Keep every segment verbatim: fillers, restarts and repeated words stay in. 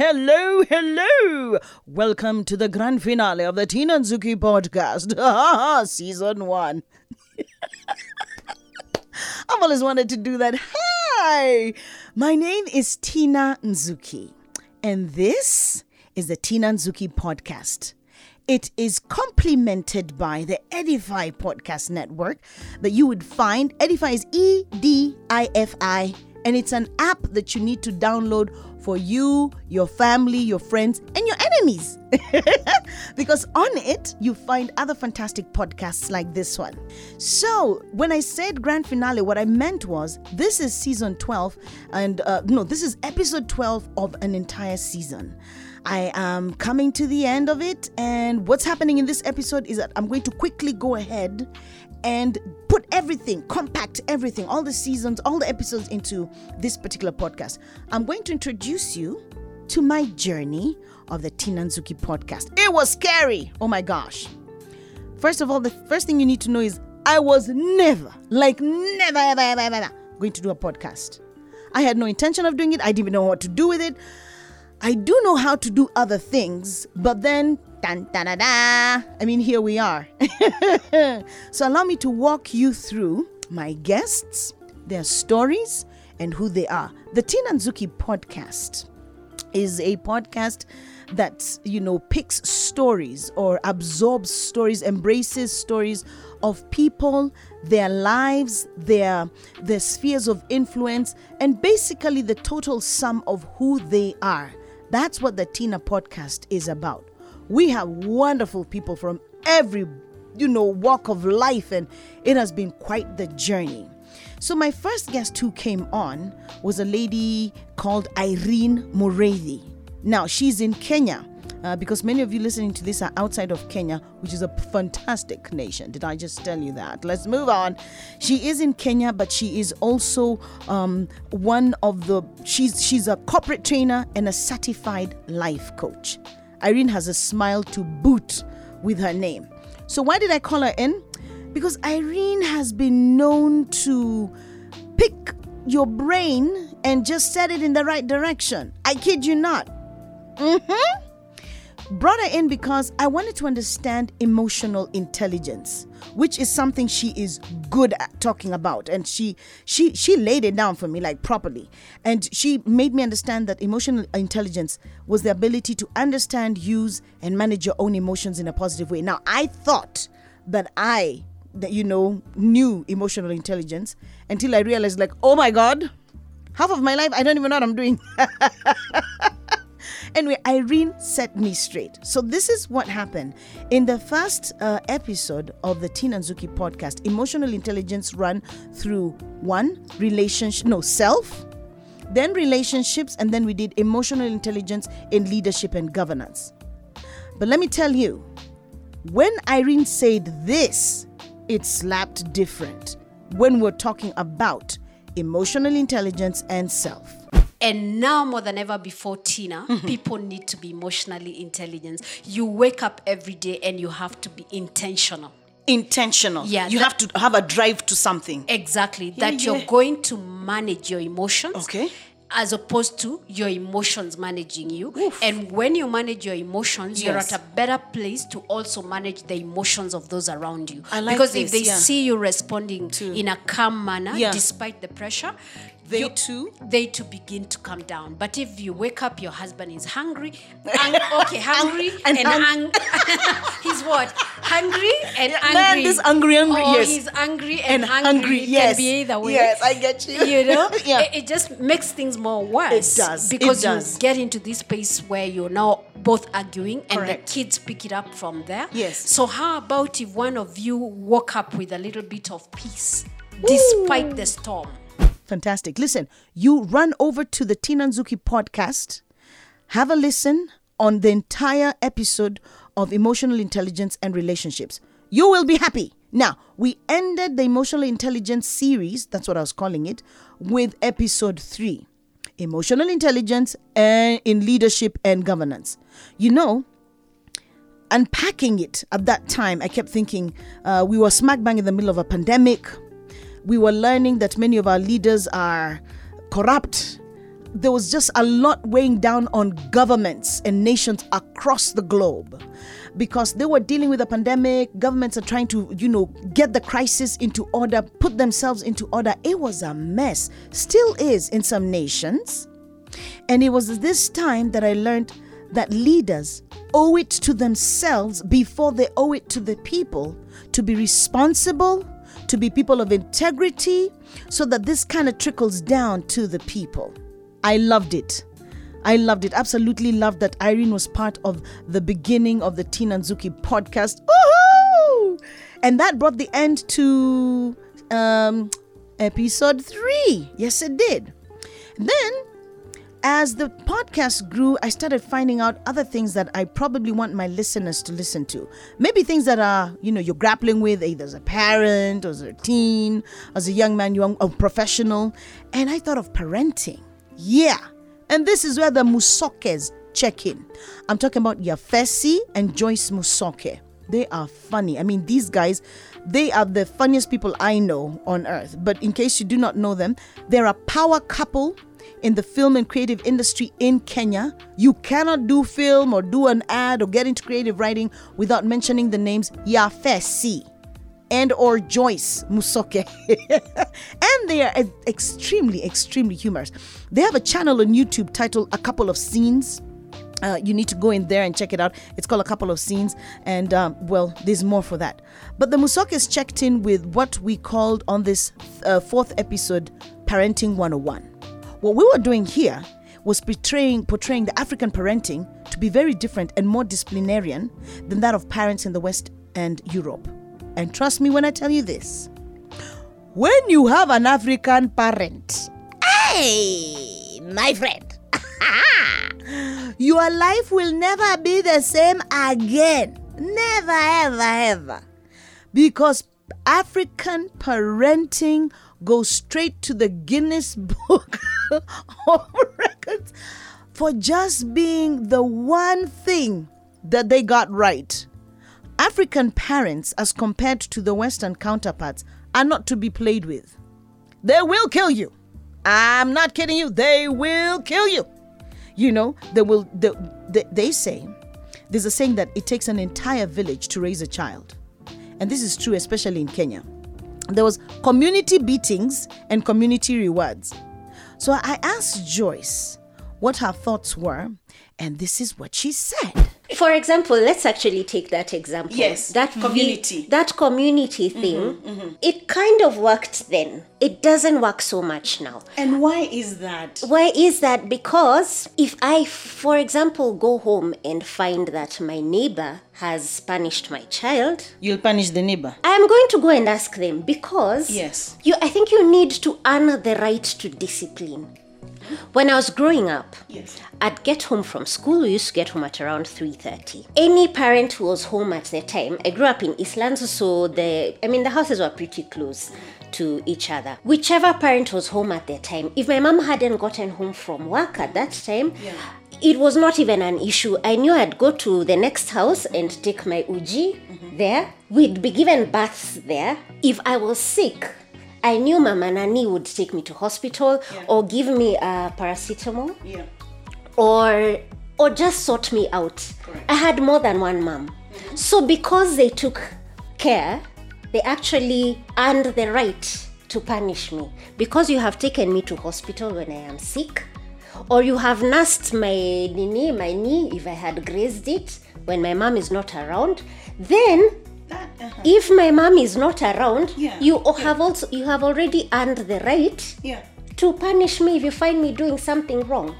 Hello, hello! Welcome to the grand finale of the Tina Nzuki podcast, season one. I've always wanted to do that. Hi! My name is Tina Nzuki, and this is the Tina Nzuki podcast. It is complemented by the Edify podcast network that you would find. Edify is E D I F I. And it's an app that you need to download for you, your family, your friends, and your enemies. Because on it, you find other fantastic podcasts like this one. So when I said grand finale, what I meant was this is season twelve. And uh, no, this is episode twelve of an entire season. I am coming to the end of it. And what's happening in this episode is that I'm going to quickly go ahead and put everything, compact everything, all the seasons, all the episodes into this particular podcast. I'm going to introduce you to my journey of the Tina Nzuki podcast. It was scary. Oh my gosh. First of all, the first thing you need to know is I was never, like never, ever, ever, ever, ever going to do a podcast. I had no intention of doing it. I didn't even know what to do with it. I do know how to do other things, but then dun, dun, dun, dun. I mean, here we are. So allow me to walk you through my guests, their stories, and who they are. The Tina Nzuki podcast is a podcast that, you know, picks stories or absorbs stories, embraces stories of people, their lives, their, their spheres of influence, and basically the total sum of who they are. That's what the Tina podcast is about. We have wonderful people from every, you know, walk of life, and it has been quite the journey. So my first guest who came on was a lady called Irene Morethi. Now, she's in Kenya, uh, because many of you listening to this are outside of Kenya, which is a fantastic nation. Did I just tell you that? Let's move on. She is in Kenya, but she is also um, one of the, she's, she's a corporate trainer and a certified life coach. Irene has a smile to boot with her name. So why did I call her in? Because Irene has been known to pick your brain and just set it in the right direction. I kid you not. Mm-hmm. Brought her in because I wanted to understand emotional intelligence, which is something she is good at talking about. And she she she laid it down for me, like, properly. And she made me understand that emotional intelligence was the ability to understand, use, and manage your own emotions in a positive way. Now, I thought that I, that, you know, knew emotional intelligence until I realized, like, oh my God, half of my life, I don't even know what I'm doing. Anyway, Irene set me straight. So this is what happened. In the first uh, episode of the Tina Nzuki podcast, emotional intelligence run through one, relationship, no, self, then relationships, and then we did emotional intelligence in leadership and governance. But let me tell you, when Irene said this, it slapped different when we're talking about emotional intelligence and self. And now more than ever before, Tina, mm-hmm. people need to be emotionally intelligent. You wake up every day and you have to be intentional. Intentional. Yeah. You that, have to have a drive to something. Exactly. That yeah, yeah. you're going to manage your emotions. Okay. As opposed to your emotions managing you. Oof. And when you manage your emotions, yes. you're at a better place to also manage the emotions of those around you. I like because this, if they yeah. see you responding too. in a calm manner, yeah. despite the pressure, they you, too they too begin to come down. But if you wake up, your husband is hungry, ang- okay, hungry and, and ang- ang- he's what? Hungry and angry. Man, this angry, angry, or yes. he's angry and, and hungry. It yes. can be either way. Yes, I get you. You know, yeah. it, it just makes things more worse. It does. Because it does. You get into this space where you're now both arguing and Correct. the kids pick it up from there. Yes. So how about if one of you woke up with a little bit of peace Ooh. despite the storm? Fantastic. Listen, you run over to the Tina Nzuki podcast, have a listen on the entire episode of emotional intelligence and relationships. You will be happy. Now, we ended the emotional intelligence series, that's what I was calling it, with episode three. Emotional intelligence and in leadership and governance. You know, unpacking it at that time, I kept thinking uh, we were smack bang in the middle of a pandemic. We were learning that many of our leaders are corrupt. there was just a lot weighing down on governments and nations across the globe because they were dealing with a pandemic. Governments are trying to, you know, get the crisis into order, put themselves into order. It was a mess, still is in some nations. And it was this time that I learned that leaders owe it to themselves before they owe it to the people to be responsible, to be people of integrity, so that this kind of trickles down to the people. I loved it. I loved it. Absolutely loved that Irene was part of the beginning of the Tina Nzuki podcast. Woohoo! And that brought the end to um, episode three. Yes, it did. Then, as the podcast grew, I started finding out other things that I probably want my listeners to listen to. Maybe things that are, you know, you're grappling with either as a parent, or as a teen, as a young man, young or professional. And I thought of parenting. Yeah. And this is where the Musokes check in. I'm talking about Yafesi and Joyce Musoke. They are funny. I mean, these guys, they are the funniest people I know on earth. But in case you do not know them, they're a power couple in the film and creative industry in Kenya. You cannot do film or do an ad or get into creative writing without mentioning the names Yafesi and or Joyce Musoke. And they are extremely, extremely humorous. They have a channel on YouTube titled A Couple of Scenes. Uh, you need to go in there and check it out. It's called A Couple of Scenes. And, um, well, there's more for that. But the Musokes checked in with what we called on this uh, fourth episode, Parenting one oh one. What we were doing here was portraying, portraying the African parenting to be very different and more disciplinarian than that of parents in the West and Europe. And trust me when I tell you this. When you have an African parent, hey, my friend, your life will never be the same again. Never, ever, ever. Because African parenting goes straight to the Guinness Book of Records for just being the one thing that they got right. African parents, as compared to the Western counterparts, are not to be played with. They will kill you. I'm not kidding you. They will kill you. You know, they will. They, they, they say, there's a saying that it takes an entire village to raise a child. And this is true, especially in Kenya. There was community beatings and community rewards. So I asked Joyce what her thoughts were, and this is what she said. For example, let's actually take that example. Yes, that community. Vi- that community thing, mm-hmm, mm-hmm. It kind of worked then. It doesn't work so much now. And why is that? Why is that? Because if I, for example, go home and find that my neighbor has punished my child. You'll punish the neighbor. I'm going to go and ask them because yes. you, I think you need to earn the right to discipline. When I was growing up, yes. I'd get home from school. We used to get home at around three thirty. Any parent who was home at the time, I grew up in East Lands, so the, I mean, the houses were pretty close to each other. Whichever parent was home at the time, if my mom hadn't gotten home from work at that time, yeah. It was not even an issue. I knew I'd go to the next house and take my uji mm-hmm. there. We'd be given baths there. If I was sick, I knew Mama Nani would take me to hospital yeah. or give me a paracetamol yeah. or or just sort me out. Correct. I had more than one mom. Mm-hmm. So because they took care, they actually earned the right to punish me. Because you have taken me to hospital when I am sick, or you have nursed my knee, my knee if I had grazed it when my mom is not around, then That, uh-huh. if my mom is not around, yeah. you yeah. have also you have already earned the right yeah. to punish me if you find me doing something wrong.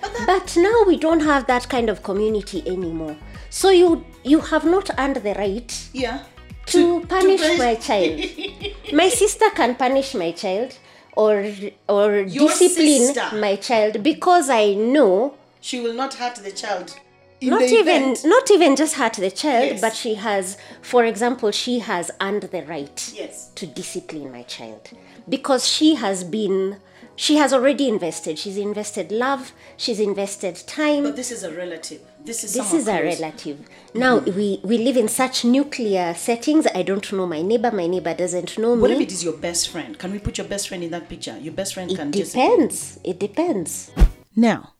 But, that... but now we don't have that kind of community anymore. So you you have not earned the right yeah. to, to punish to... my child. My sister can punish my child or or Your discipline sister. my child because I know she will not hurt the child. In not even not even just hurt the child, yes. but she has, for example, she has earned the right yes. to discipline my child. Because she has been, she has already invested. She's invested love, she's invested time. But this is a relative. This is, this is a relative. Now, mm-hmm. we, we live in such nuclear settings. I don't know my neighbor. My neighbor doesn't know me. What if it is your best friend? Can we put your best friend in that picture? Your best friend it can... It depends. Discipline. It depends. Now,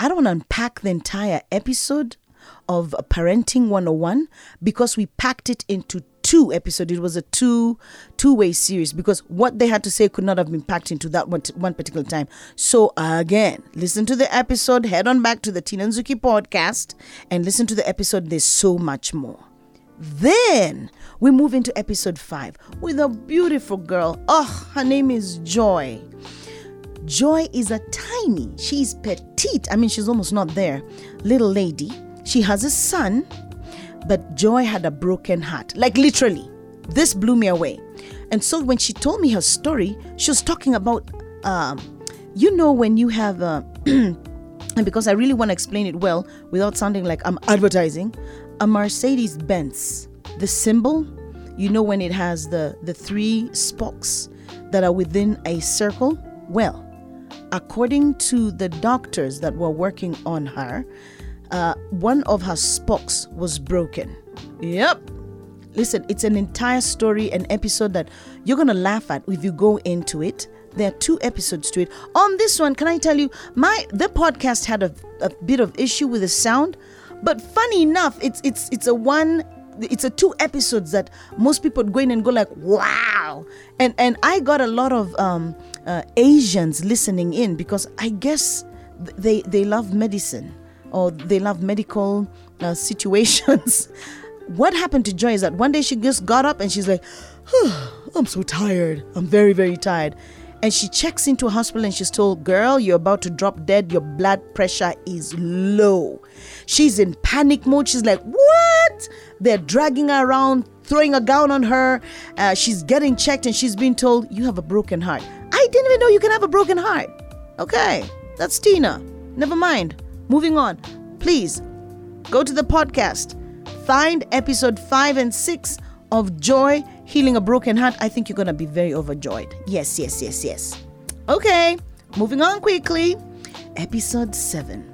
I don't want to unpack the entire episode of Parenting one oh one because we packed it into two episodes. It was a two, two-way series because what they had to say could not have been packed into that one, one particular time. So again, listen to the episode, head on back to the Tina Nzuki podcast and listen to the episode. There's so much more. Then we move into episode five with a beautiful girl. Oh, her name is Joy. Joy is a tiny, she's petite. I mean, she's almost not there. Little lady. She has a son, but Joy had a broken heart. Like literally, this blew me away. And so when she told me her story, she was talking about, um, you know, when you have a, and because I really want to explain it well without sounding like I'm advertising, a Mercedes Benz, the symbol, you know, when it has the, the three spokes that are within a circle. Well, according to the doctors that were working on her, uh, one of her spokes was broken. Yep. Listen, it's an entire story, an episode that you're going to laugh at if you go into it. There are two episodes to it. On this one, can I tell you, my the podcast had a, a bit of issue with the sound, but funny enough, it's it's it's a one it's a two episodes that most people go in and go like, wow. And and I got a lot of um, uh, Asians listening in because I guess they they love medicine or they love medical uh, situations. What happened to Joy is that one day she just got up and she's like, oh, I'm so tired. I'm very, very tired. And she checks into a hospital and she's told, girl, you're about to drop dead. Your blood pressure is low. She's in panic mode. She's like, what? They're dragging her around, throwing a gown on her. Uh, she's getting checked and she's being told, you have a broken heart. I didn't even know you can have a broken heart. Okay, that's Tina. Never mind. Moving on. Please go to the podcast. Find episode five and six of Joy Healing a Broken Heart. I think you're going to be very overjoyed. Yes, yes, yes, yes. Okay, moving on quickly. Episode seven.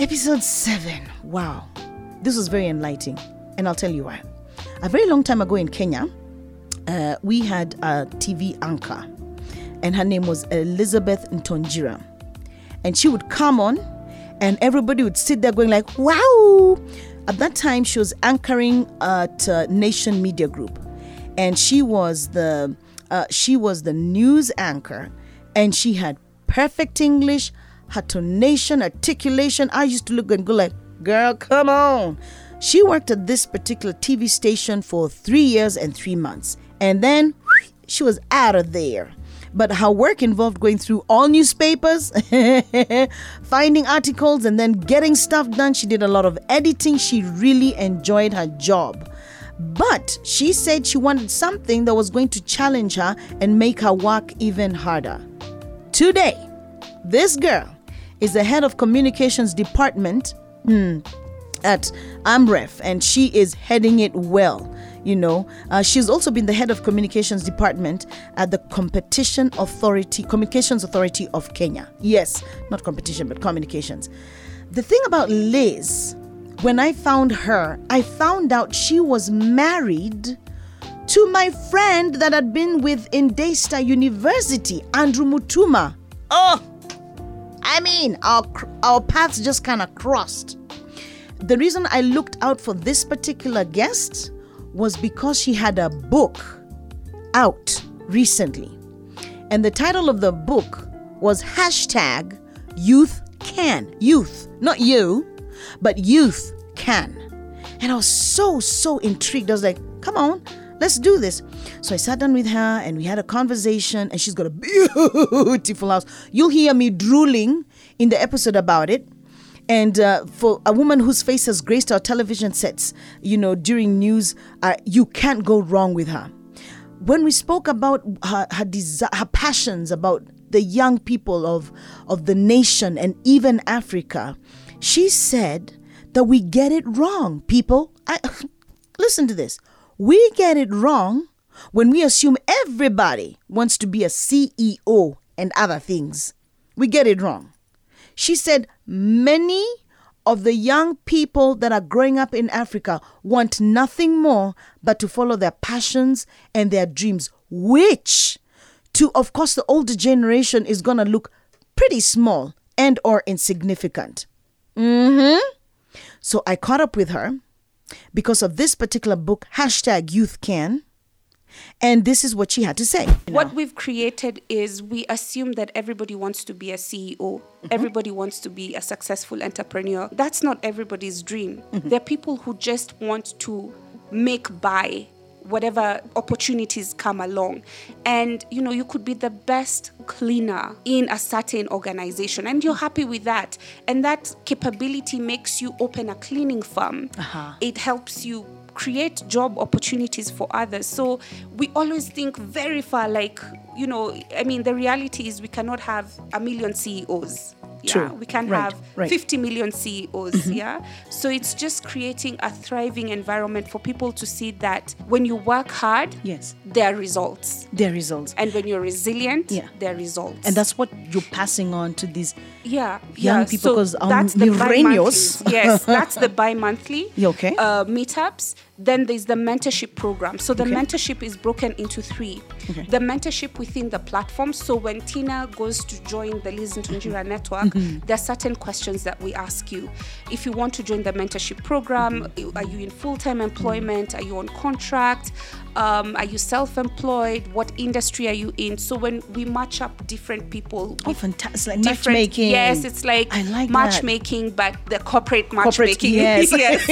Episode seven. Wow. This was very enlightening. And I'll tell you why. A very long time ago in Kenya, uh, we had a T V anchor. And her name was Elizabeth Ntonjira. And she would come on and everybody would sit there going like, wow. At that time, she was anchoring at uh, Nation Media Group. And she was the uh, she was the news anchor, and she had perfect English, her tonation, articulation. I used to look and go like, girl, come on. She worked at this particular T V station for three years and three months. And then she was out of there. But her work involved going through all newspapers, finding articles, and then getting stuff done. She did a lot of editing. She really enjoyed her job. But she said she wanted something that was going to challenge her and make her work even harder. Today, this girl is the head of communications department mm, at AMREF, and she is heading it well. You know, uh, she's also been the head of communications department at the Competition Authority, Communications Authority of Kenya. Yes, not competition, but communications. The thing about Liz, when I found her, I found out she was married to my friend that had been with in Daystar University, Andrew Mutuma. Oh, I mean, our our paths just kind of crossed. The reason I looked out for this particular guest was because she had a book out recently. And the title of the book was hashtag Youth Can. Youth, not you. But youth can. And I was so, so intrigued. I was like, come on, let's do this. So I sat down with her and we had a conversation and she's got a beautiful house. You'll hear me drooling in the episode about it. And uh, for a woman whose face has graced our television sets, you know, during news, uh, you can't go wrong with her. When we spoke about her her, desi- her passions about the young people of, of the nation and even Africa, she said that we get it wrong, people. I, listen to this. We get it wrong when we assume everybody wants to be a C E O and other things. We get it wrong. She said many of the young people that are growing up in Africa want nothing more but to follow their passions and their dreams, which to, of course, the older generation is going to look pretty small and or insignificant. Mm-hmm. So I caught up with her because of this particular book, hashtag Youth Can. And this is what she had to say. What know. we've created is we assume that everybody wants to be a C E O. Mm-hmm. Everybody wants to be a successful entrepreneur. That's not everybody's dream. Mm-hmm. There are people who just want to make buy whatever opportunities come along. And, you know, you could be the best cleaner in a certain organization and you're happy with that. And that capability makes you open a cleaning firm. Uh-huh. It helps you create job opportunities for others. So we always think very far, like, you know, I mean, the reality is we cannot have a million C E Os. Yeah, True. We can right, have right. fifty million C E Os, mm-hmm. yeah? So it's just creating a thriving environment for people to see that when you work hard, yes. there are results. There are results. And when you're resilient, yeah. there are results. And that's what you're passing on to these yeah, young yeah. people, because so um, that's the millennials. Yes, that's the bi-monthly okay? uh, meetups. Then there's the mentorship program. So the okay. mentorship is broken into three. Okay. The mentorship within the platform. So when Tina goes to join the Liz Ntonjira network, mm-hmm. there are certain questions that we ask you. If you want to join the mentorship program, mm-hmm. are you in full-time employment? Mm-hmm. Are you on contract? Um, are you self-employed? What industry are you in? So when we match up different people. Oh, fantastic. Like matchmaking. Yes, it's like, like matchmaking, but the corporate matchmaking. Yes. yes.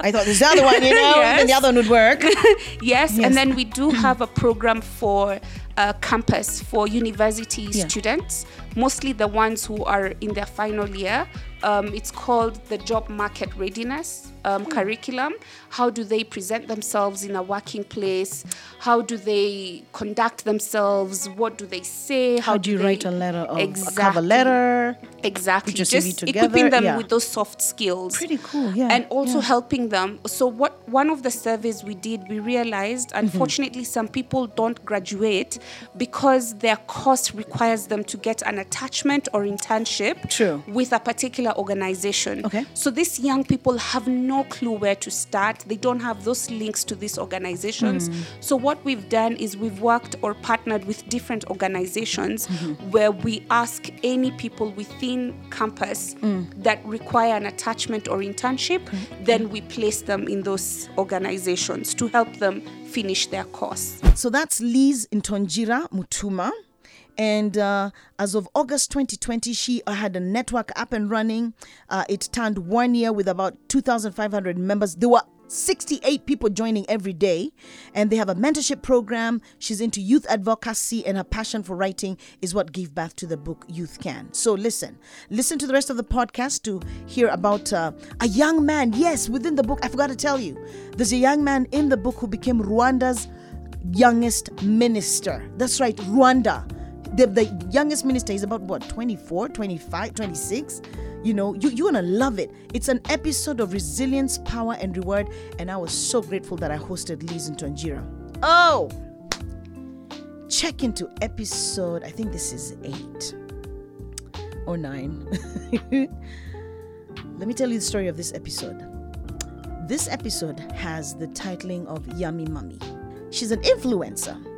I thought there's the other one, you know, yes. and the other one would work. yes. yes, and then we do have a program for uh, campus, for university yeah. students, mostly the ones who are in their final year. Um, it's called the Job Market Readiness um, mm. curriculum. How do they present themselves in a working place? How do they conduct themselves? What do they say? How, How do you they... write a letter or exactly. a cover letter? Exactly. Just, Just equipping them yeah. with those soft skills. Pretty cool, yeah. And also yeah. helping them. So what one of the surveys we did, we realized, unfortunately, mm-hmm. some people don't graduate because their course requires them to get an attachment or internship True. With a particular organization. Okay. So these young people have no clue where to start. They don't have those links to these organizations. Mm. So what we've done is we've worked or partnered with different organizations mm-hmm. where we ask any people within campus mm. that require an attachment or internship, mm-hmm. then we place them in those organizations to help them finish their course. So that's Liz Ntonjira Mutuma. And uh, as of August twenty twenty, she had a network up and running. Uh, it turned one year with about two thousand five hundred members. There were sixty-eight people joining every day. And they have a mentorship program. She's into youth advocacy, and her passion for writing is what gave birth to the book Youth Can. So listen, listen to the rest of the podcast to hear about uh, a young man. Yes, within the book, I forgot to tell you, there's a young man in the book who became Rwanda's youngest minister. That's right, Rwanda. The, the youngest minister is about, what, twenty-four, twenty-five, twenty-six? You know, you, you're going to love it. It's an episode of Resilience, Power, and Reward. And I was so grateful that I hosted Liz Ntonjira. Oh! Check into episode, I think this is eight or nine. Let me tell you the story of this episode. This episode has the titling of Yummy Mummy. She's an influencer.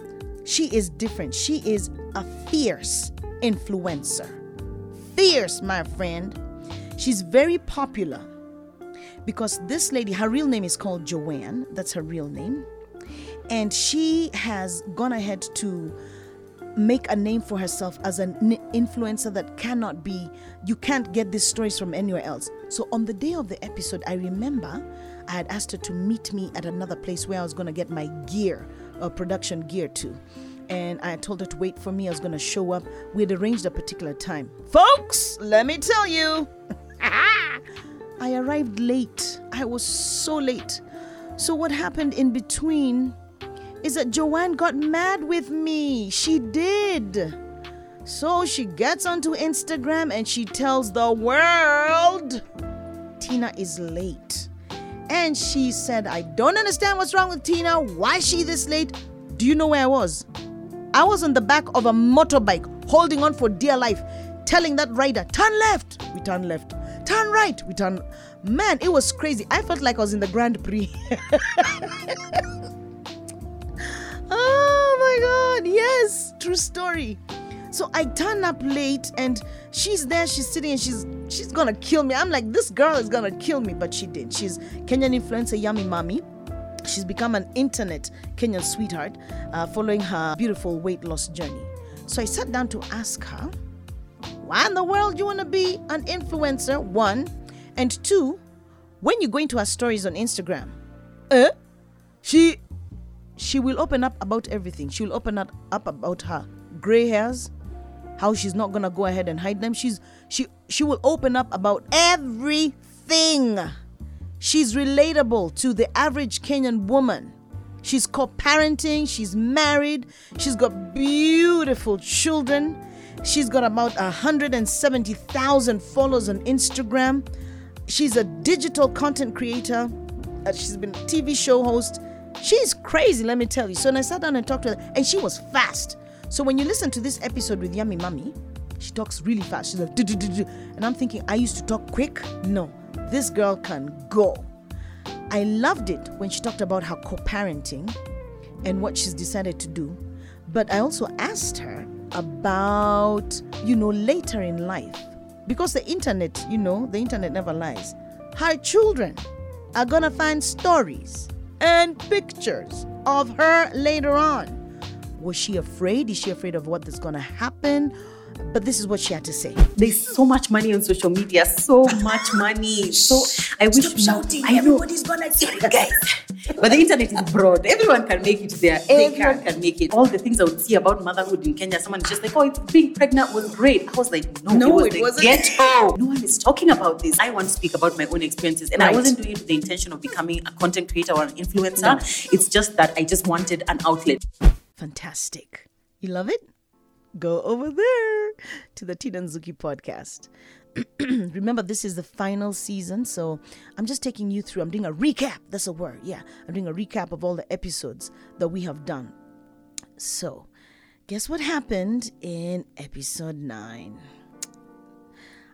She is different. She is a fierce influencer. Fierce, my friend. She's very popular because this lady, her real name is called Joanne. That's her real name. And she has gone ahead to make a name for herself as an influencer that cannot be, you can't get these stories from anywhere else. So on the day of the episode, I remember I had asked her to meet me at another place where I was going to get my gear, uh, production gear to. And I told her to wait for me. I was going to show up. We had arranged a particular time. Folks, let me tell you, I arrived late. I was so late. So what happened in between is that Joanne got mad with me. She did. So she gets onto Instagram and she tells the world, Tina is late. And she said, I don't understand what's wrong with Tina. Why is she this late? Do you know where I was? I was on the back of a motorbike, holding on for dear life, telling that rider, turn left. We turn left. Turn right. We turn. Man, it was crazy. I felt like I was in the Grand Prix. Oh my God. Yes. True story. So I turn up late and she's there, she's sitting and she's she's gonna kill me. I'm like, this girl is gonna kill me, but she did. She's Kenyan influencer Yummy Mummy. She's become an internet Kenyan sweetheart uh, following her beautiful weight loss journey. So I sat down to ask her, why in the world you want to be an influencer, one, and two, when you go into her stories on Instagram, eh, she she will open up about everything. She will open up, up about her gray hairs, how she's not going to go ahead and hide them. She's she she will open up about everything. She's relatable to the average Kenyan woman. She's co-parenting, she's married, she's got beautiful children. She's got about one hundred seventy thousand followers on Instagram. She's a digital content creator. She's been a T V show host. She's crazy, let me tell you. So when I sat down and talked to her, and she was fast. So when you listen to this episode with Yummy Mummy, she talks really fast. She's like, D-d-d-d-d. And I'm thinking, I used to talk quick. No, this girl can go. I loved it when she talked about her co-parenting and what she's decided to do. But I also asked her about, you know, later in life, because the internet, you know, the internet never lies. Her children are gonna find stories and pictures of her later on. Was she afraid? Is she afraid of what is gonna happen? But this is what she had to say. There's so much money on social media, so much money. So I wish Stop shouting. I Everybody's gonna get it, guys. But the internet is broad. Everyone can make it there. Everyone can make it. All the things I would see about motherhood in Kenya, someone is just like, oh, being pregnant was great. I was like, no, no it, was it wasn't. Ghetto. No one is talking about this. I want to speak about my own experiences, and right. I wasn't doing it with the intention of becoming a content creator or an influencer. No. It's just that I just wanted an outlet. Fantastic. You love it? Go over there to the Tina Nzuki podcast. Remember, this is the final season, so I'm just taking you through. I'm doing a recap. That's a word. Yeah, I'm doing a recap of all the episodes that we have done. So, guess what happened in episode nine?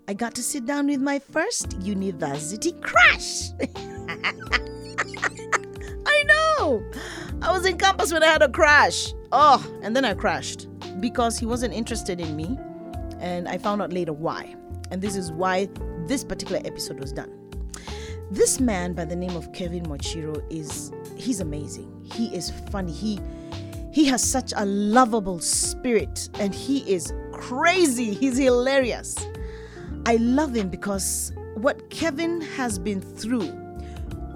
I got to sit down with my first university crush. I know. I was in campus when I had a crush. Oh, and then I crashed. Because he wasn't interested in me, and I found out later why. And this is why this particular episode was done. This man by the name of Kevin Mochiro is, he's amazing. He is funny. He he has such a lovable spirit, and he is crazy. He's hilarious. I love him because what Kevin has been through,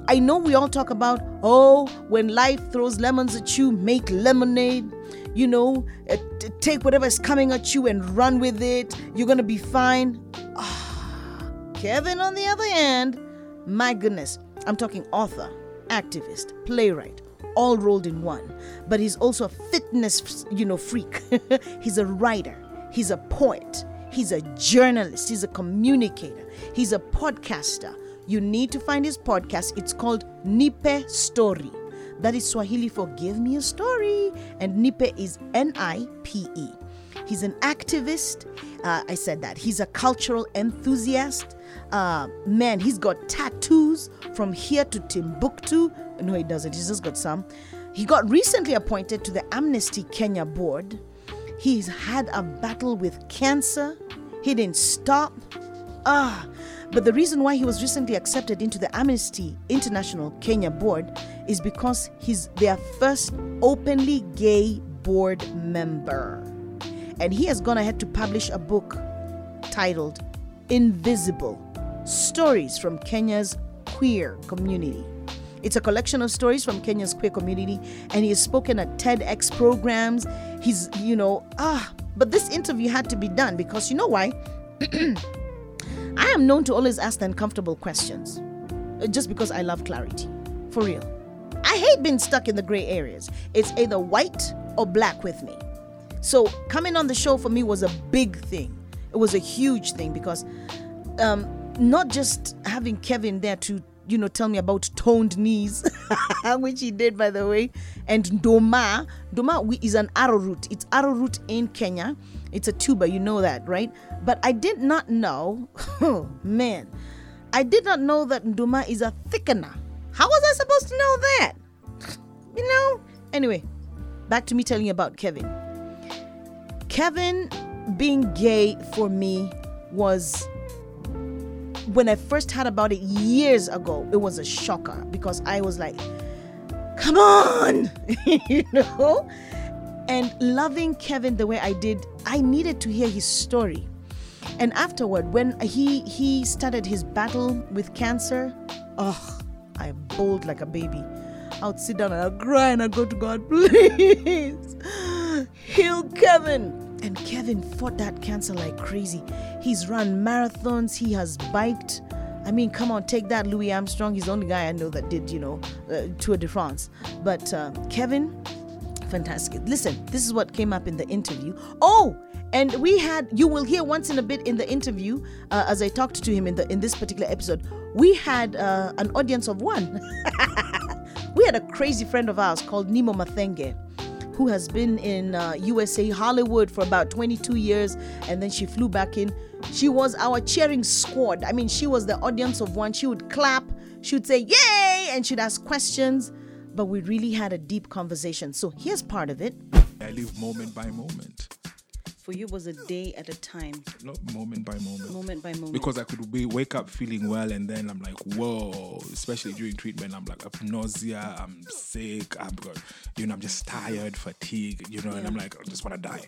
I know we all talk about, oh, when life throws lemons at you, make lemonade. You know, uh, t- take whatever is coming at you and run with it. You're going to be fine. Oh, Kevin, on the other hand, my goodness, I'm talking author, activist, playwright, all rolled in one. But he's also a fitness, you know, freak. He's a writer. He's a poet. He's a journalist. He's a communicator. He's a podcaster. You need to find his podcast. It's called Nipe Story. That is Swahili for give me a story. And Nipe is N I P E. He's an activist. Uh, I said that. He's a cultural enthusiast. Uh, man, he's got tattoos from here to Timbuktu. No, he doesn't. He's just got some. He got recently appointed to the Amnesty Kenya board. He's had a battle with cancer. He didn't stop. Ah, but the reason why he was recently accepted into the Amnesty International Kenya board is because he's their first openly gay board member. And he has gone ahead to publish a book titled Invisible Stories from Kenya's Queer Community. It's a collection of stories from Kenya's queer community, and he has spoken at TEDx programs. He's, you know, ah, but this interview had to be done because you know why? I am known to always ask the uncomfortable questions just because I love clarity. For real. I hate being stuck in the gray areas. It's either white or black with me. So coming on the show for me was a big thing. It was a huge thing because um, not just having Kevin there to, you know, tell me about toned knees, which he did, by the way, and Ndoma. Ndoma is an arrowroot. It's arrowroot in Kenya. It's a tuber, you know that, right? But I did not know, oh man, I did not know that Ndoma is a thickener. How was I supposed to know that? You know? Anyway, back to me telling you about Kevin. Kevin being gay for me was, when I first heard about it years ago, it was a shocker, because I was like, come on, you know? And loving Kevin the way I did, I needed to hear his story. And afterward, when he, he started his battle with cancer, oh, I bawled like a baby. I would sit down and I'd cry and I'd go to God, please, heal Kevin. And Kevin fought that cancer like crazy. He's run marathons, he has biked. I mean, come on, take that, Louis Armstrong. He's the only guy I know that did, you know, uh, Tour de France. But uh, Kevin, fantastic. Listen, this is what came up in the interview. Oh, and we had, you will hear once in a bit in the interview, uh, as I talked to him in the in this particular episode, we had uh, an audience of one. We had a crazy friend of ours called Nimo Mathenge, who has been in uh, U S A, Hollywood, for about twenty-two years, and then she flew back in. She was our cheering squad. I mean, she was the audience of one. She would clap, she would say, yay, and she'd ask questions, but we really had a deep conversation. So here's part of it. I live moment by moment. For you, was a day at a time. Not moment by moment. Moment by moment. Because I could be, wake up feeling well, and then I'm like, whoa, especially during treatment, I'm like, I have nausea, I'm sick, I'm, you know, I'm just tired, fatigued, you know, yeah. And I'm like, I just want to die,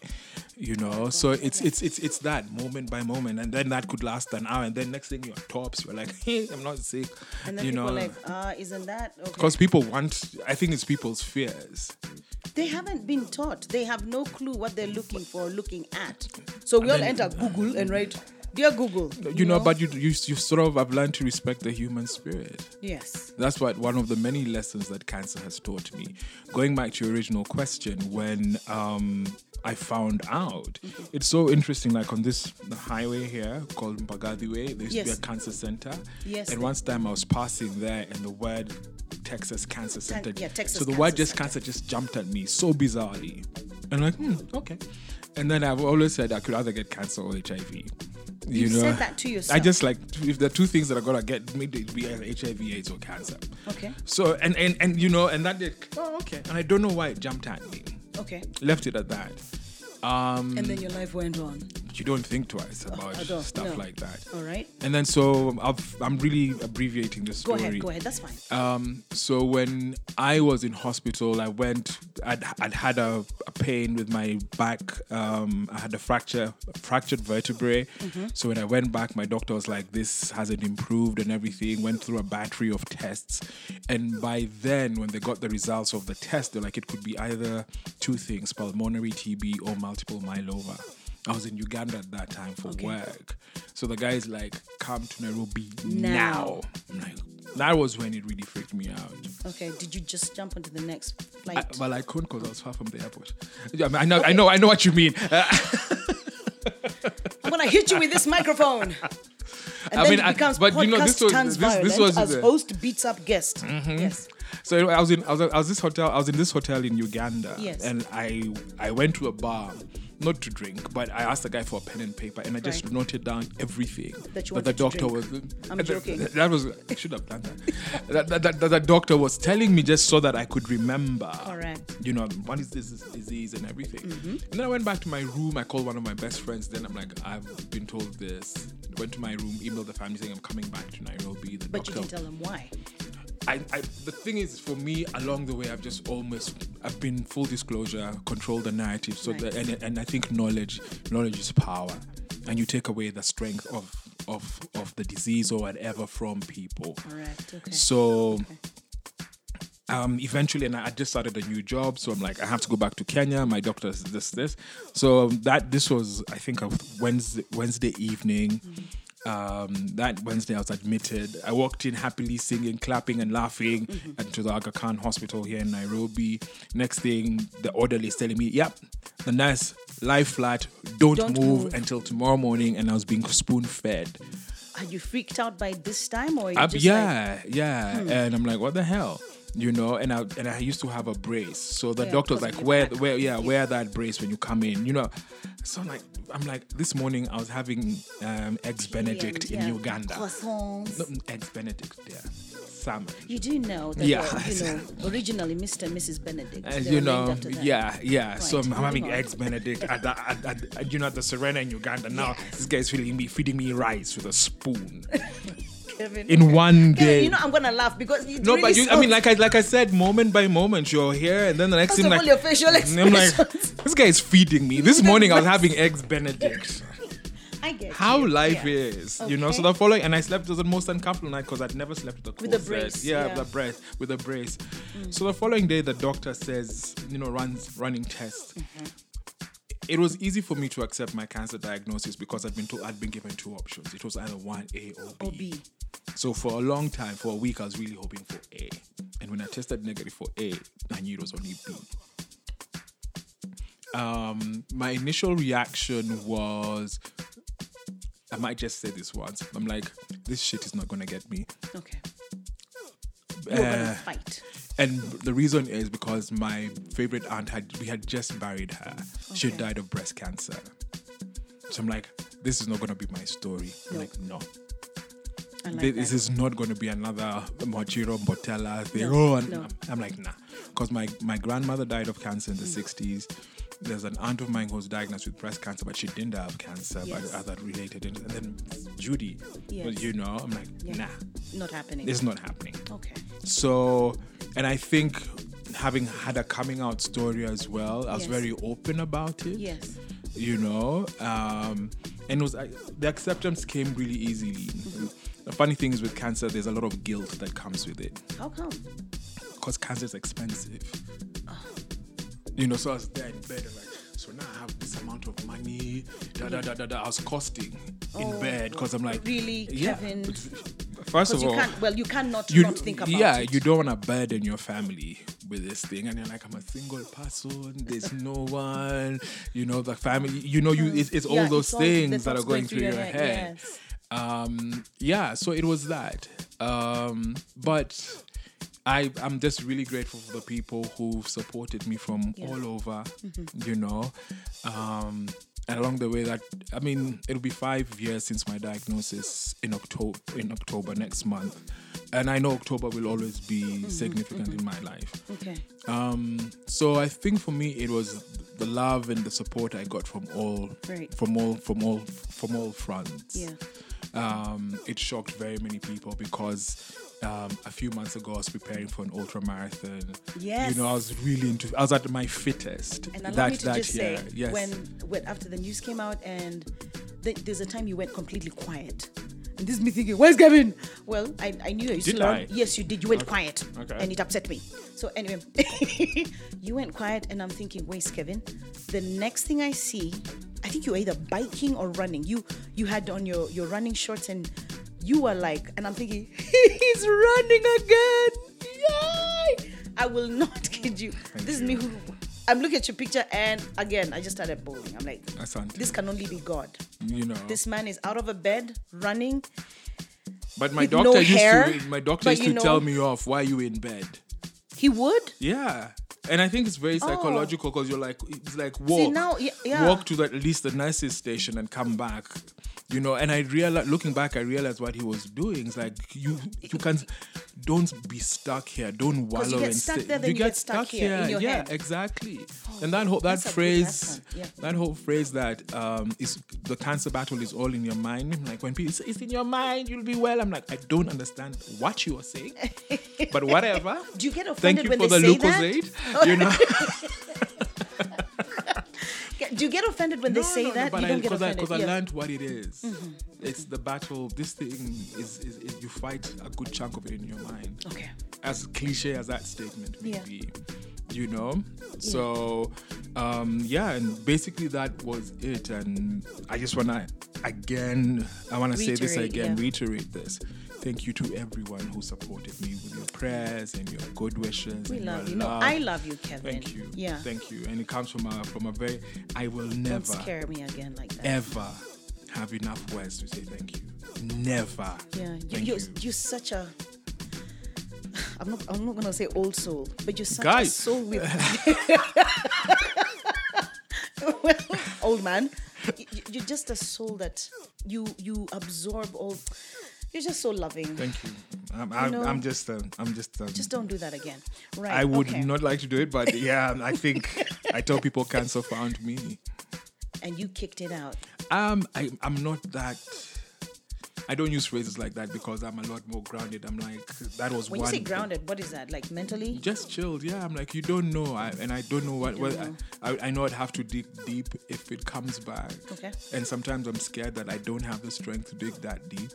you know. So it's, it's it's it's that moment by moment, and then that could last an hour, and then next thing you're tops, you're like, hey, I'm not sick, and then you people know. Like, ah, uh, isn't that okay? Because people want, I think it's people's fears. They haven't been taught. They have no clue what they're looking for, looking at. So we all enter Google and write, dear Google. You, you know, know, but you, you you sort of have learned to respect the human spirit. Yes. That's what one of the many lessons that cancer has taught me. Going back to your original question, when um, I found out, mm-hmm. It's so interesting, like on this highway here called Mbagathi Way, there used yes. to be a cancer center. Yes. And once time I was passing there and the word Texas Cancer Center. Yeah, Texas so the cancer word just cancer just jumped at me so bizarrely. And I'm like, hmm, okay. And then I've always said I could either get cancer or H I V. You, you know, said that to yourself. I just like, if there are two things that are gonna get me, it'd be either H I V, AIDS, or cancer. Okay. So and and and you know, and that did. Oh, okay. And I don't know why it jumped at me. Okay. Left it at that. Um, and then your life went on. You don't think twice about uh, stuff no. like that. All right. And then so I've, I'm really abbreviating the story. Go ahead, go ahead. That's fine. Um, so when I was in hospital, I went, I'd, I'd had a, a pain with my back. Um, I had a fracture, a fractured vertebrae. Mm-hmm. So when I went back, my doctor was like, this hasn't improved and everything. Went through a battery of tests. And by then, when they got the results of the test, they're like, it could be either two things, pulmonary T B or multiple myeloma. I was in Uganda at that time for okay. work. So the guy's like, come to Nairobi now. now. I'm like, that was when it really freaked me out. Okay, did you just jump onto the next flight? I, well, I couldn't because I was far from the airport. I mean, I know, okay. I know, I know what you mean. I'm going to hit you with this microphone. And I then mean, it becomes I, but podcast you know, this was, turns this, this was as the, host beats up guest. Mm-hmm. Yes. So I was in I was, I was this hotel. I was in this hotel in Uganda. Yes. And I I went to a bar. Not to drink, but I asked the guy for a pen and paper, and I just right. noted down everything that, you that the doctor was. I'm joking. That, that was I should have done that. that, that, that, that. The doctor was telling me just so that I could remember. Correct. You know, what is this disease and everything. Mm-hmm. And then I went back to my room. I called one of my best friends. Then I'm like, I've been told this. Went to my room, emailed the family saying I'm coming back to Nairobi. The but doctor, you didn't tell them why. I, I, the thing is, for me, along the way, I've just almost, I've been full disclosure, control the narrative. So, nice. that, and and I think knowledge, knowledge is power, and you take away the strength of of, of the disease or whatever from people. Correct. Okay. So. Okay. Um, eventually, and I just started a new job, so I'm like, I have to go back to Kenya. My doctor says this, this. So that this was, I think, a Wednesday, Wednesday evening. Mm-hmm. Um, that Wednesday, I was admitted. I walked in happily, singing, clapping, and laughing, mm-hmm. into the Aga Khan Hospital here in Nairobi. Next thing, the orderly is telling me, "Yep, the nurse lie flat, don't, don't move, move until tomorrow morning." And I was being spoon fed. Are you freaked out by this time, or are you uh, just yeah, like, yeah? Hmm. And I'm like, what the hell? you know, and I and I used to have a brace. So the yeah, doctor's like, wear, wear, yeah, wear that brace when you come in, you know. So I'm like, I'm like, this morning I was having um, eggs Benedict yeah, in yeah. Uganda. Croissants. No, eggs Benedict, yeah. Salmon. You do know that, yeah. were, you know, originally Mister and Missus Benedict. Uh, you know, yeah, yeah. Right. So I'm having eggs Benedict at, the, at, at, at, you know, at the Serena in Uganda. Now yes. this guy's feeding me, feeding me rice with a spoon. Kevin. In one Kevin, day, you know I'm gonna laugh because it's no, really but you, so I mean, like I like I said, moment by moment, you're here, and then the next thing, like your facial I'm like, this guy is feeding me. This morning I was having eggs Benedict. I get how you. life yeah. is, okay. you know. So the following, and I slept was the most uncomfortable night because I'd never slept with a with a brace, yeah, yeah. With a brace, with a brace. Mm. So the following day, the doctor says, you know, runs running tests. Mm-hmm. It was easy for me to accept my cancer diagnosis because I'd been told I'd been given two options. It was either one A or B. Or B. So for a long time, for a week, I was really hoping for A. And when I tested negative for A, I knew it was only B. Um, my initial reaction was, I might just say this once. I'm like, this shit is not going to get me. Okay. You're uh, going to fight. And the reason is because my favorite aunt had, we had just buried her. Okay. She died of breast cancer. So I'm like, this is not going to be my story. I'm no. like, no. Like this, this is not going to be another Mochiro, Mbotella thing. No. Oh, and no. I'm, I'm like, nah. Because my, my grandmother died of cancer in the mm. sixties. There's an aunt of mine who was diagnosed with breast cancer, but she didn't have cancer, yes. but other related. And then Judy, yes. well, you know, I'm like, yeah. nah. Not happening. It's not happening. Okay. So, and I think having had a coming out story as well, I was yes. very open about it. Yes. You know, um, and it was uh, the acceptance came really easily. Mm-hmm. The funny thing is with cancer, there's a lot of guilt that comes with it. How come? Because cancer is expensive. Oh. You know, so I was there in bed and like, so now I have this amount of money, da da da da da. I was costing oh, in bed because I'm like, really, yeah. Kevin? First of all, you can't, well, you cannot you, not think about yeah, it. Yeah, you don't want to burden your family with this thing, and you're like, I'm a single person. There's no one, you know, the family. You know, you it's, it's yeah, all those it's things all that are going through your head. head. Yes. Um, yeah, so it was that, um, but. I, I'm just really grateful for the people who supported me from yeah. all over, mm-hmm. you know. Um, and along the way, that I mean, it'll be five years since my diagnosis in October. In October next month, and I know October will always be mm-hmm. significant mm-hmm. in my life. Okay. Um, so I think for me, it was the love and the support I got from all, right. from all, from all, from all fronts. Yeah. Um, it shocked very many people because. Um, a few months ago, I was preparing for an ultra marathon. Yes, you know, I was really into. I was at my fittest. And allow me to just say, yes. when, when after the news came out, and th- there's a time you went completely quiet, and this is me thinking, "Where's Kevin?" Well, I, I knew you did. I? Yes, you did. You went okay. quiet, okay. and it upset me. So anyway, you went quiet, and I'm thinking, "Where's Kevin?" The next thing I see, I think you were either biking or running. You you had on your your running shorts and. You were like, and I'm thinking, he's running again. Yay! I will not kid you. Thank this you. Is me. Who I'm looking at your picture, and again, I just started bawling. I'm like, Asante. This can only be God. You know, this man is out of a bed running. But my with doctor no used hair, to. My doctor used to know, tell me off. Why are you in bed? He would. Yeah. And I think it's very psychological because oh. you're like, it's like walk, See, now, yeah. walk to the, at least the nurse's station and come back, you know. And I realized, looking back, I realized what he was doing. It's like you, you can't, don't be stuck here. Don't wallow you get and stuck there, then you, you get, get stuck, stuck here. here. In your yeah, head. Exactly. Oh, and that whole that phrase, yeah. that whole phrase that um, is the cancer battle is all in your mind. Like when people say it's in your mind, you'll be well. I'm like, I don't understand what you are saying, but whatever. Do you get offended Thank you when for they the say that? You know? Do you get offended when no, they say no, no, that? But you don't I, get offended. Because I, yeah. I learned what it is. Mm-hmm. It's the battle. This thing is, is, is you fight a good chunk of it in your mind. Okay. As cliche as that statement may yeah. be, you know. Yeah. So, um, yeah, and basically that was it. And I just wanna again, I wanna reiterate, say this again, yeah. reiterate this. Thank you to everyone who supported me with your prayers and your good wishes. We and love your you. Love. No, I love you, Kevin. Thank you. Yeah. Thank you. And it comes from a from a very. I will never. Don't scare me again like that. Ever have enough words to say thank you. Never. Yeah. You, thank you're, you. You're such a. I'm not I'm not gonna say old soul, but you're such Guys. a soul with old man. You, you're just a soul that you you absorb all. You're just so loving. Thank you. I'm, I'm, you know, I'm just, um, I'm just. Um, just don't do that again, right? I would okay. not like to do it, but yeah, I think I tell people cancer found me. And you kicked it out. Um, I, I'm not that. I don't use phrases like that because I'm a lot more grounded. I'm like, that was when one. When you say grounded, what is that? Like mentally? Just chilled. Yeah, I'm like, you don't know. I, and I don't know what. Don't well, know. I, I know I'd have to dig deep if it comes back. Okay. And sometimes I'm scared that I don't have the strength to dig that deep.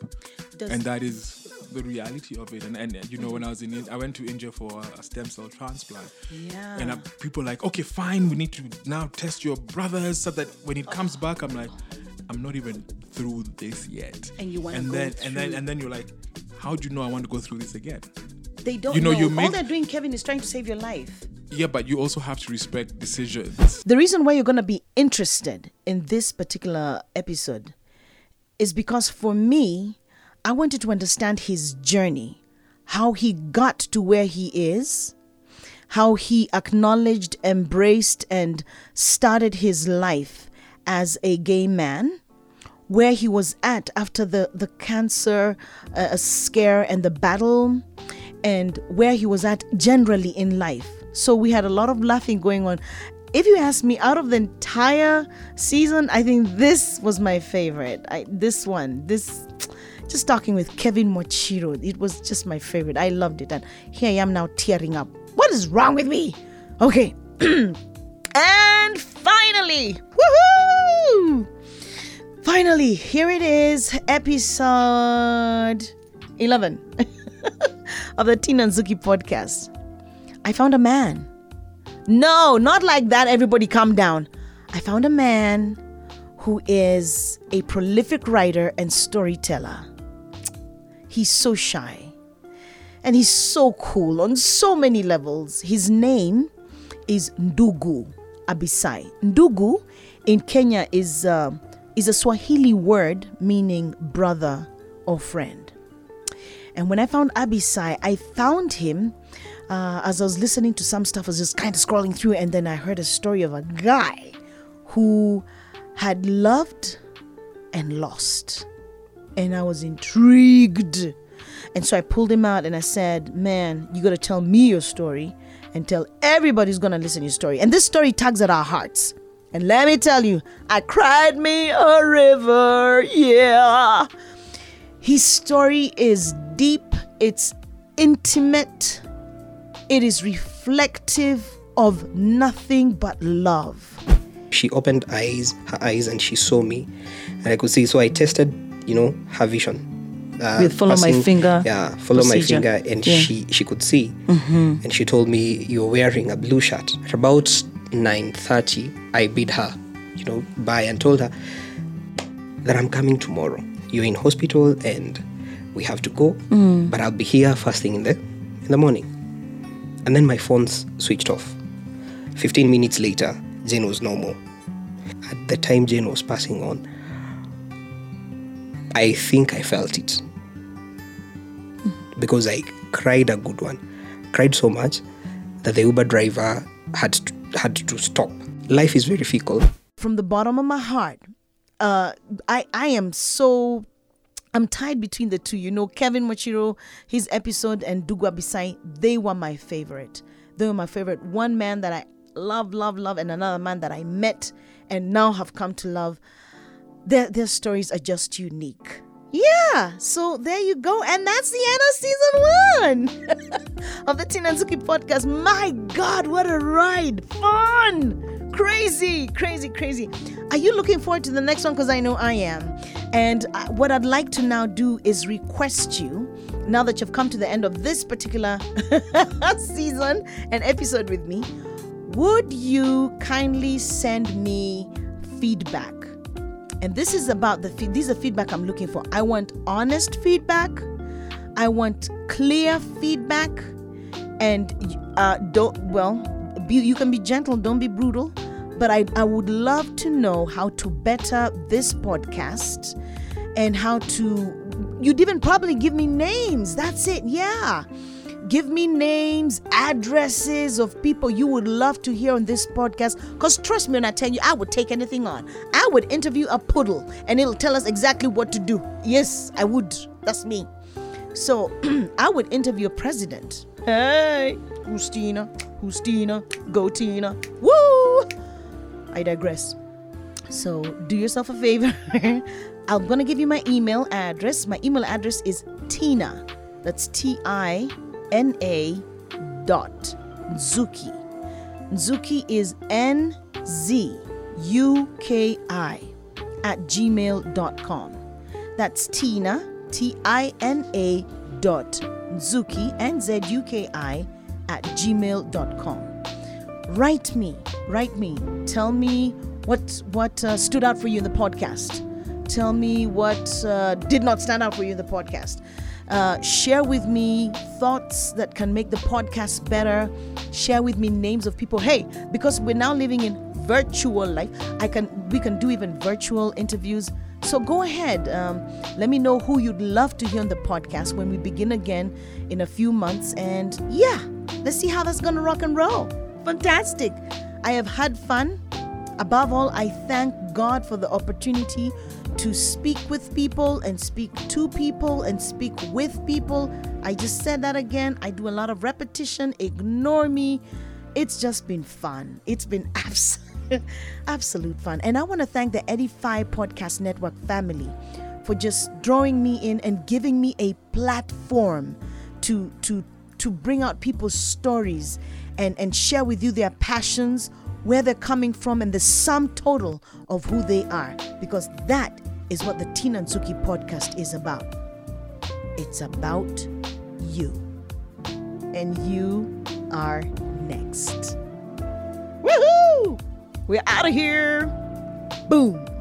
Does and that is the reality of it. And, and you know, mm-hmm. when I was in India, I went to India for a stem cell transplant. Yeah. And I, people are like, okay, fine. We need to now test your brothers so that when it oh. comes back, I'm like, I'm not even through this yet. And you want and to go then, through. And then, and then you're like, how do you know I want to go through this again? They don't you know. know. You make... All they're doing, Kevin, is trying to save your life. Yeah, but you also have to respect decisions. The reason why you're going to be interested in this particular episode is because for me, I wanted to understand his journey, how he got to where he is, how he acknowledged, embraced, and started his life as a gay man, where he was at after the, the cancer uh, scare and the battle, and where he was at generally in life. So we had a lot of laughing going on. If you ask me, out of the entire season, I think this was my favorite. I, this one, this, just talking with Kevin Mochiro, it was just my favorite. I loved it. And here I am now tearing up. What is wrong with me? Okay. And finally, woohoo! Finally, here it is, episode eleven of the Tina Nzuki podcast. I found a man. No, not like that, everybody calm down. I found a man who is a prolific writer and storyteller. He's so shy and he's so cool on so many levels. His name is Ndugu Abisai. Ndugu in Kenya is uh, is a Swahili word meaning brother or friend. And when I found Abisai, I found him uh, as I was listening to some stuff. I was just kind of scrolling through, and then I heard a story of a guy who had loved and lost. And I was intrigued. And so I pulled him out and I said, man, you got to tell me your story. And tell everybody's gonna listen to your story. And this story tugs at our hearts. And let me tell you, I cried me a river, yeah. His story is deep, it's intimate, it is reflective of nothing but love. She opened eyes, her eyes, and she saw me. And I could see, so I tested, you know, her vision. Uh, With follow passing, my finger yeah follow procedure. my finger and yeah. she she could see mm-hmm. and she told me, you're wearing a blue shirt. At about nine thirty, I bid her you know bye and told her that I'm coming tomorrow, you're in hospital and we have to go, mm. but I'll be here first thing in the in the morning. And then my phone's switched off. Fifteen minutes later, Jane was no more. At the time Jane was passing on, I think I felt it because I cried a good one. Cried so much that the Uber driver had to, had to stop. Life is very fickle. From the bottom of my heart, uh, I I am so I'm tied between the two. You know, Kevin Mochiro, his episode, and Ndugu Abisai, they were my favorite. They were my favorite. One man that I love, love, love, and another man that I met and now have come to love. Their, their stories are just unique. Yeah, so there you go. And that's the end of season one of the Tina Nzuki podcast. My God, what a ride. Fun. Crazy, crazy, crazy. Are you looking forward to the next one? Because I know I am. And I, what I'd like to now do is request you, now that you've come to the end of this particular season and episode with me, would you kindly send me feedback? And this is about the feed. These are feedback I'm looking for. I want honest feedback. I want clear feedback. And uh, don't, well, be, you can be gentle. Don't be brutal. But I, I would love to know how to better this podcast and how to, you'd even probably give me names. That's it. Yeah. Give me names, addresses of people you would love to hear on this podcast. Because trust me when I tell you, I would take anything on. I would interview a poodle and it'll tell us exactly what to do. Yes, I would. That's me. So I would interview a president. Hey, who's Tina? Who's Tina? Go Tina. Woo! I digress. So do yourself a favor. I'm going to give you my email address. My email address is Tina. That's T I N A dot Nzuki. Nzuki is N Z U K I at gmail dot com. That's Tina, T I N A dot Nzuki, N Z U K I at gmail dot com. Write me, write me. Tell me what, what uh, stood out for you in the podcast. Tell me what uh, did not stand out for you in the podcast. Uh, share with me thoughts that can make the podcast better. Share with me names of people. Hey, because we're now living in virtual life, I can we can do even virtual interviews. So go ahead. Um, let me know who you'd love to hear on the podcast when we begin again in a few months. And yeah, let's see how that's going to rock and roll. Fantastic. I have had fun. Above all, I thank God for the opportunity to speak with people and speak to people and speak with people. I just said that again. I do a lot of repetition. Ignore me. It's just been fun. It's been abs- absolute fun. And I want to thank the Edify Podcast Network family for just drawing me in and giving me a platform to, to, to bring out people's stories and, and share with you their passions, where they're coming from, and the sum total of who they are. Because that is what the Tina Nzuki podcast is about. It's about you. And you are next. Woohoo! We're out of here. Boom.